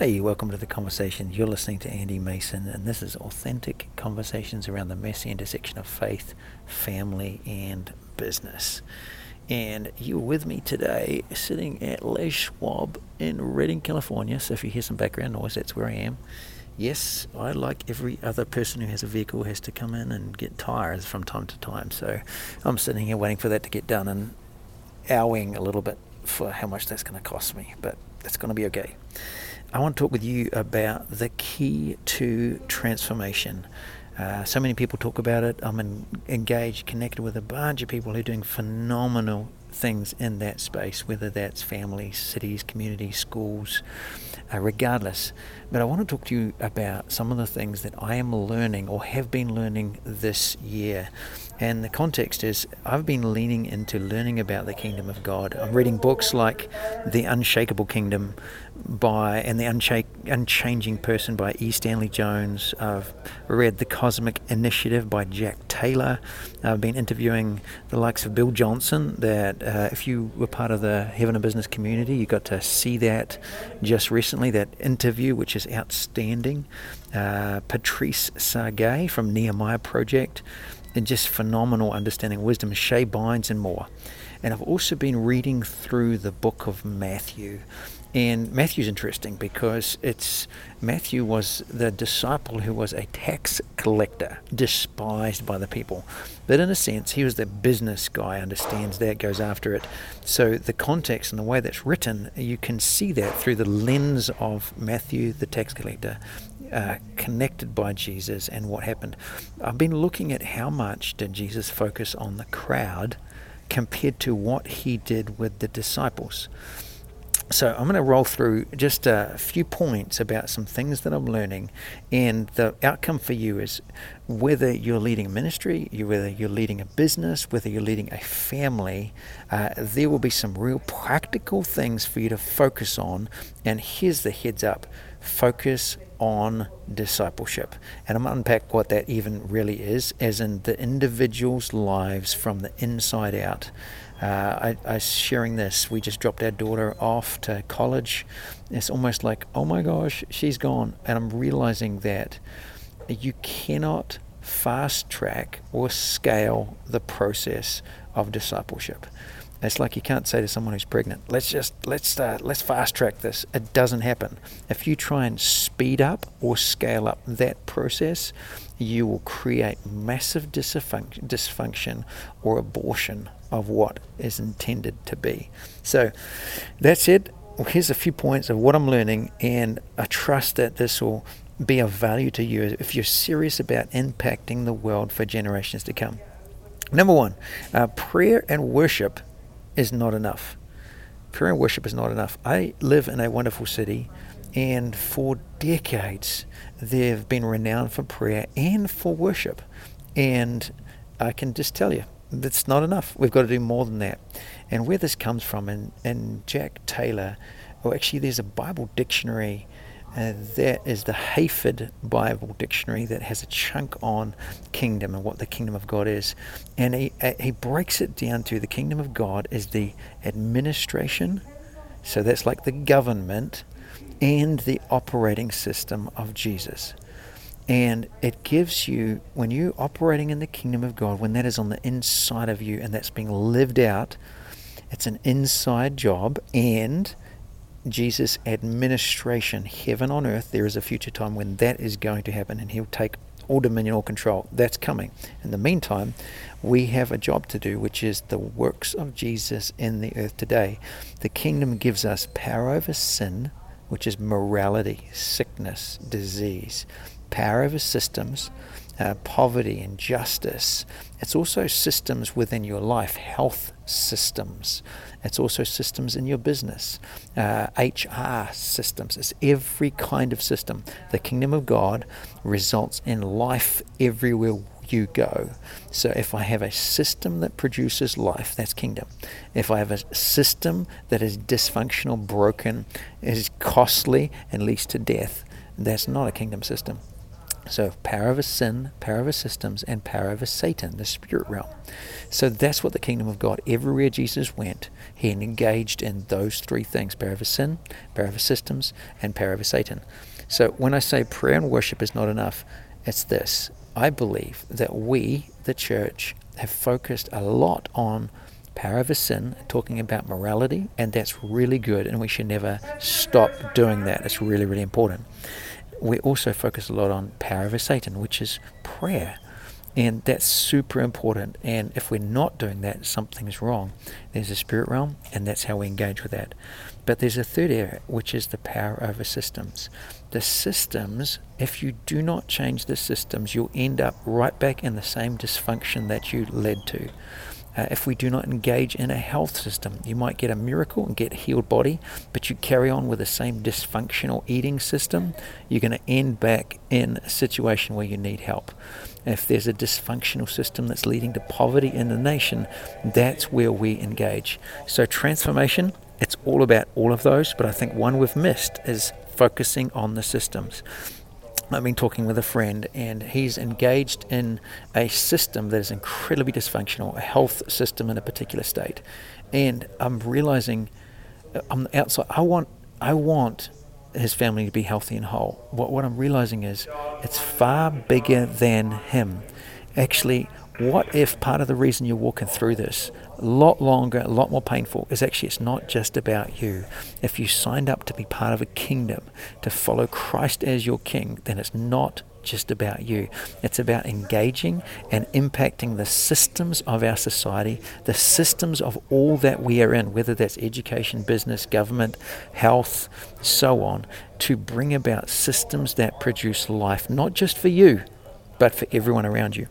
Hey, welcome to The Conversation. You're listening to Andy Mason, and this is authentic conversations around the messy intersection of faith, family, and business. And you're with me today, sitting at Les Schwab in Redding, California. So if you hear some background noise, that's where I am. Yes, I, like every other person who has a vehicle, has to come in and get tires from time to time. So I'm sitting here waiting for that to get done and owing a little bit for how much that's going to cost me, but it's going to be okay. I want to talk with you about the key to transformation. So many people talk about it. I'm engaged, connected with a bunch of people who are doing phenomenal things in that space, whether that's families, cities, communities, schools, regardless. But I want to talk to you about some of the things that I am learning or have been learning this year. And the context is I've been leaning into learning about the kingdom of God. I'm reading books like The Unshakable Kingdom and The Unchanging Person by E. Stanley Jones. I've read The Cosmic Initiative by Jack Taylor. I've been interviewing the likes of Bill Johnson. That if you were part of the Heaven and Business community, you got to see that just recently, that interview, which is outstanding. Patrice Sargay from Nehemiah Project, and just phenomenal understanding, wisdom, Shea Bynes and more. And I've also been reading through the book of Matthew. And Matthew's interesting because Matthew was the disciple who was a tax collector, despised by the people. But in a sense, he was the business guy, understands that, goes after it. So the context and the way that's written, you can see that through the lens of Matthew, the tax collector, connected by Jesus and what happened. I've been looking at how much did Jesus focus on the crowd compared to what he did with the disciples. So I'm going to roll through just a few points about some things that I'm learning, and the outcome for you is whether you're leading a ministry, whether you're leading a business, whether you're leading a family, there will be some real practical things for you to focus on. And here's the heads up: focus on discipleship. And I'm going to unpack what that even really is, as in the individual's lives from the inside out. I was sharing this. We just dropped our daughter off to college. It's almost like, oh my gosh, she's gone. And I'm realizing that you cannot fast track or scale the process of discipleship. It's like you can't say to someone who's pregnant, let's fast track this. It doesn't happen. If you try and speed up or scale up that process, you will create massive dysfunction or abortion of what is intended to be. So that's it. Well, here's a few points of what I'm learning, and I trust that this will be of value to you if you're serious about impacting the world for generations to come. Number one, prayer and worship is not enough. Prayer and worship is not enough. I live in a wonderful city, and for decades they've been renowned for prayer and for worship. And I can just tell you, that's not enough. We've got to do more than that. And where this comes from, and Jack Taylor, well, actually there's a Bible dictionary that is the Hayford Bible Dictionary that has a chunk on kingdom and what the kingdom of God is. And he breaks it down to the kingdom of God is the administration, so that's like the government, and the operating system of Jesus. And it gives you, when you're operating in the kingdom of God, when that is on the inside of you and that's being lived out, it's an inside job. And Jesus' administration, heaven on earth, there is a future time when that is going to happen, and he'll take all dominion, all control. That's coming. In the meantime, we have a job to do, which is the works of Jesus in the earth today. The kingdom gives us power over sin, which is morality, sickness, disease, power over systems, poverty, injustice. It's also systems within your life, health systems. It's also systems in your business, HR systems. It's every kind of system. The kingdom of God results in life everywhere you go. So if I have a system that produces life, that's kingdom. If I have a system that is dysfunctional, broken, is costly, and leads to death, that's not a kingdom system. So power over sin, power over systems, and power over Satan, the spirit realm. So that's what the kingdom of God, everywhere Jesus went, he engaged in those three things: power over sin, power over systems, and power over Satan. So when I say prayer and worship is not enough, it's this. I believe that we, the church, have focused a lot on power over sin, talking about morality, and that's really good, and we should never stop doing that. It's really, really important. We also focus a lot on power over Satan, which is prayer, and that's super important. And if we're not doing that, something's wrong. There's a spirit realm, and that's how we engage with that. But there's a third area, which is the power over systems. The systems, if you do not change the systems, you'll end up right back in the same dysfunction that you led to. If we do not engage in a health system, you might get a miracle and get a healed body, but you carry on with the same dysfunctional eating system, you're going to end back in a situation where you need help. If there's a dysfunctional system that's leading to poverty in the nation, that's where we engage. So transformation, it's all about all of those, but I think one we've missed is focusing on the systems. I've been talking with a friend, and he's engaged in a system that is incredibly dysfunctional, a health system in a particular state. And I'm realizing on the outside, I want his family to be healthy and whole. What I'm realizing is it's far bigger than him. Actually, what if part of the reason you're walking through this a lot longer, a lot more painful, is actually it's not just about you. If you signed up to be part of a kingdom, to follow Christ as your king, then it's not just about you. It's about engaging and impacting the systems of our society, the systems of all that we are in, whether that's education, business, government, health, so on, to bring about systems that produce life, not just for you, but for everyone around you.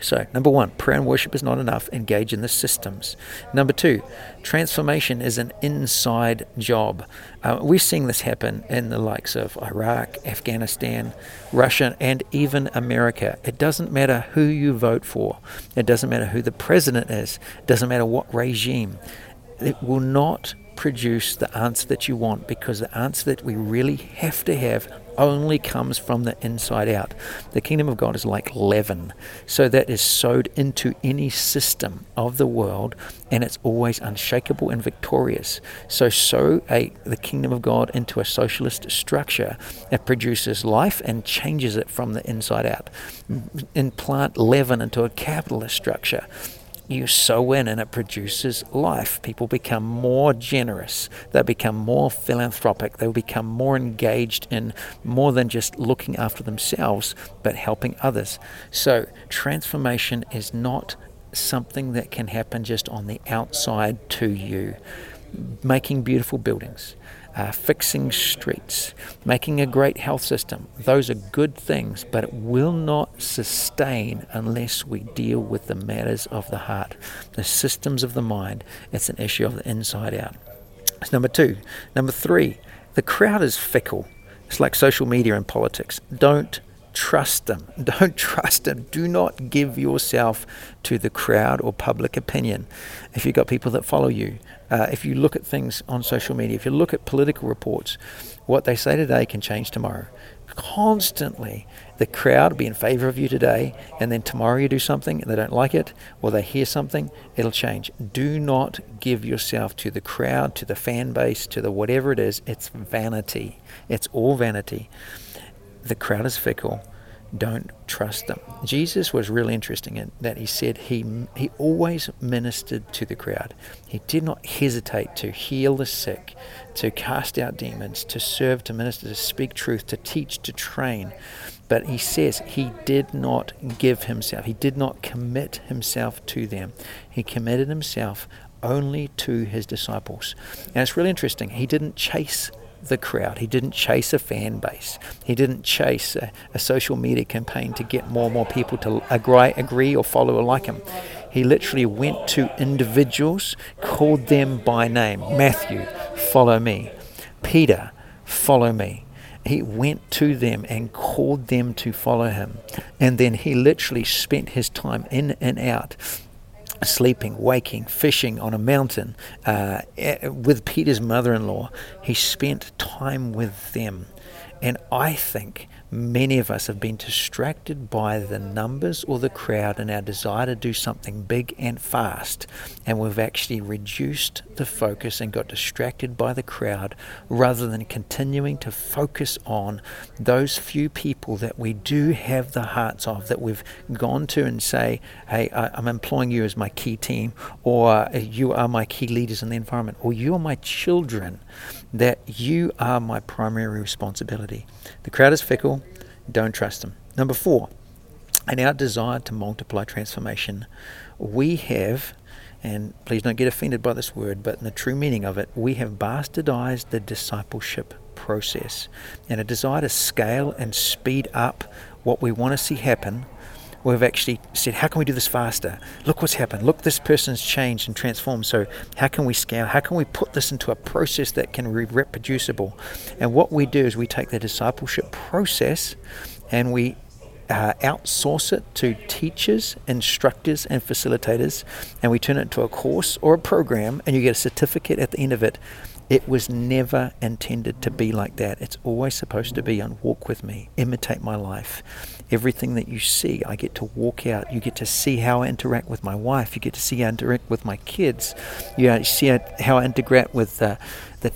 So, number one, prayer and worship is not enough. Engage in the systems. Number two, transformation is an inside job. We're seeing this happen in the likes of Iraq, Afghanistan, Russia, and even America. It doesn't matter who you vote for. It doesn't matter who the president is. It doesn't matter what regime. It will not produce the answer that you want, because the answer that we really have to have only comes from the inside out. The kingdom of God is like leaven, so that is sowed into any system of the world, and it's always unshakable and victorious. So sow the kingdom of God into a socialist structure. It produces life and changes it from the inside out. Implant leaven into a capitalist structure. You sow in and it produces life. People become more generous. They become more philanthropic. They become more engaged in more than just looking after themselves, but helping others. So transformation is not something that can happen just on the outside to you. Making beautiful buildings, fixing streets, making a great health system. Those are good things, but it will not sustain unless we deal with the matters of the heart, the systems of the mind. It's an issue of the inside out. That's number two. Number three, the crowd is fickle. It's like social media and politics. Don't trust them. Do not give yourself to the crowd or public opinion. If you've got people that follow you, if you look at things on social media, if you look at political reports, what they say today can change tomorrow. Constantly, the crowd will be in favor of you today, and then tomorrow you do something and they don't like it, or they hear something, it'll change. Do not give yourself to the crowd, to the fan base, to the whatever it is. It's vanity. It's all vanity. The crowd is fickle. Don't trust them. Jesus was really interesting in that he said he always ministered to the crowd. He did not hesitate to heal the sick, to cast out demons, to serve, to minister, to speak truth, to teach, to train. But he says he did not give himself. He did not commit himself to them. He committed himself only to his disciples. And it's really interesting. He didn't chase the crowd. He didn't chase a fan base. He didn't chase a social media campaign to get more and more people to agree or follow or like him. He literally went to individuals, called them by name. Matthew, follow me. Peter, follow me. He went to them and called them to follow him. And then he literally spent his time in and out, sleeping, waking, fishing on a mountain with Peter's mother-in-law. He spent time with them. And I think many of us have been distracted by the numbers or the crowd and our desire to do something big and fast. And we've actually reduced the focus and got distracted by the crowd rather than continuing to focus on those few people that we do have the hearts of, that we've gone to and say, hey, I'm employing you as my key team, or you are my key leaders in the environment, or you are my children, that you are my primary responsibility. The crowd is fickle. Don't trust them. Number four, in our desire to multiply transformation, we have, and please don't get offended by this word, but in the true meaning of it, we have bastardized the discipleship process. And a desire to scale and speed up what we want to see happen, we've actually said, how can we do this faster? Look what's happened. Look, this person's changed and transformed. So how can we scale? How can we put this into a process that can be reproducible? And what we do is we take the discipleship process and we outsource it to teachers, instructors, and facilitators, and we turn it into a course or a program, and you get a certificate at the end of it. It was never intended to be like that. It's always supposed to be on walk with me, imitate my life. Everything that you see, I get to walk out. You get to see how I interact with my wife. You get to see how I interact with my kids. You see how I interact with the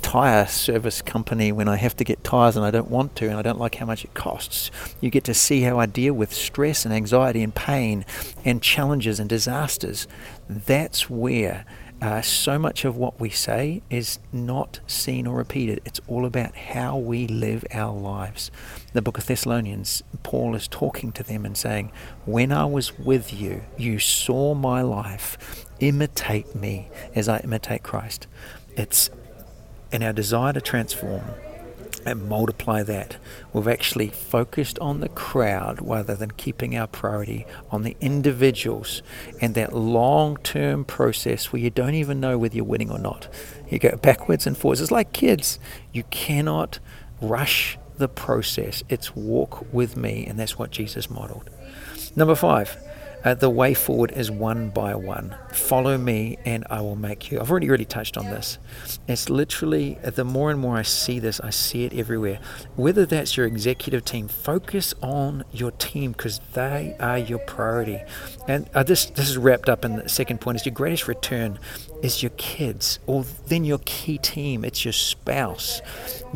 tyre service company when I have to get tyres and I don't want to and I don't like how much it costs. You get to see how I deal with stress and anxiety and pain and challenges and disasters. That's where so much of what we say is not seen or repeated. It's all about how we live our lives. The book of Thessalonians, Paul is talking to them and saying, when I was with you, you saw my life. Imitate me as I imitate Christ. It's in our desire to transform and multiply that, we've actually focused on the crowd rather than keeping our priority on the individuals and that long-term process where you don't even know whether you're winning or not. You go backwards and forwards. It's like kids. You cannot rush the process. It's walk with me, and that's what Jesus modeled. Number five, the way forward is one by one. Follow me and I will make you. I've already touched on this. It's literally, the more and more I see this, I see it everywhere. Whether that's your executive team, focus on your team because they are your priority. And this is wrapped up in the second point, is your greatest return is your kids, or then your key team, it's your spouse.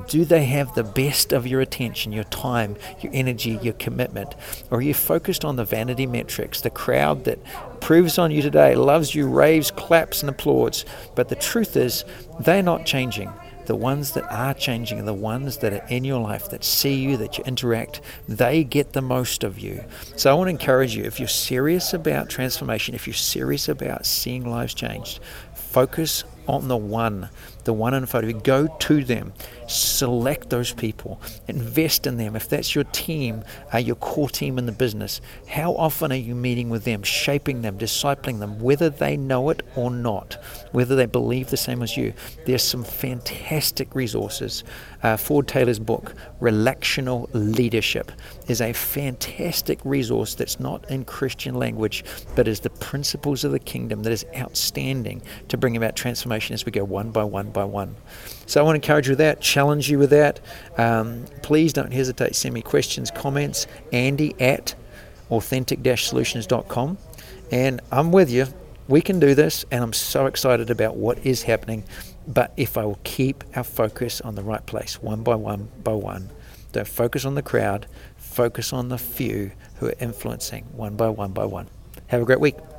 Do they have the best of your attention, your time, your energy, your commitment? Or are you focused on the vanity metrics, the crowd that proves on you today, loves you, raves, claps, and applauds? But the truth is, they're not changing. The ones that are changing and the ones that are in your life, that see you, that you interact, they get the most of you. So I want to encourage you, if you're serious about transformation, if you're serious about seeing lives changed, focus on the one in front of you. Go to them, select those people, invest in them. If that's your team, your core team in the business, how often are you meeting with them, shaping them, discipling them, whether they know it or not, whether they believe the same as you? There's some fantastic resources. Ford Taylor's book, Relational Leadership, is a fantastic resource that's not in Christian language, but is the principles of the kingdom that is outstanding to bring about transformation as we go one by one by one. So I want to encourage you with that, challenge you with that. Please don't hesitate to send me questions, comments, andy@authentic-solutions.com. And I'm with you. We can do this, and I'm so excited about what is happening. But if I will keep our focus on the right place, one by one by one, don't focus on the crowd, focus on the few who are influencing one by one by one. Have a great week.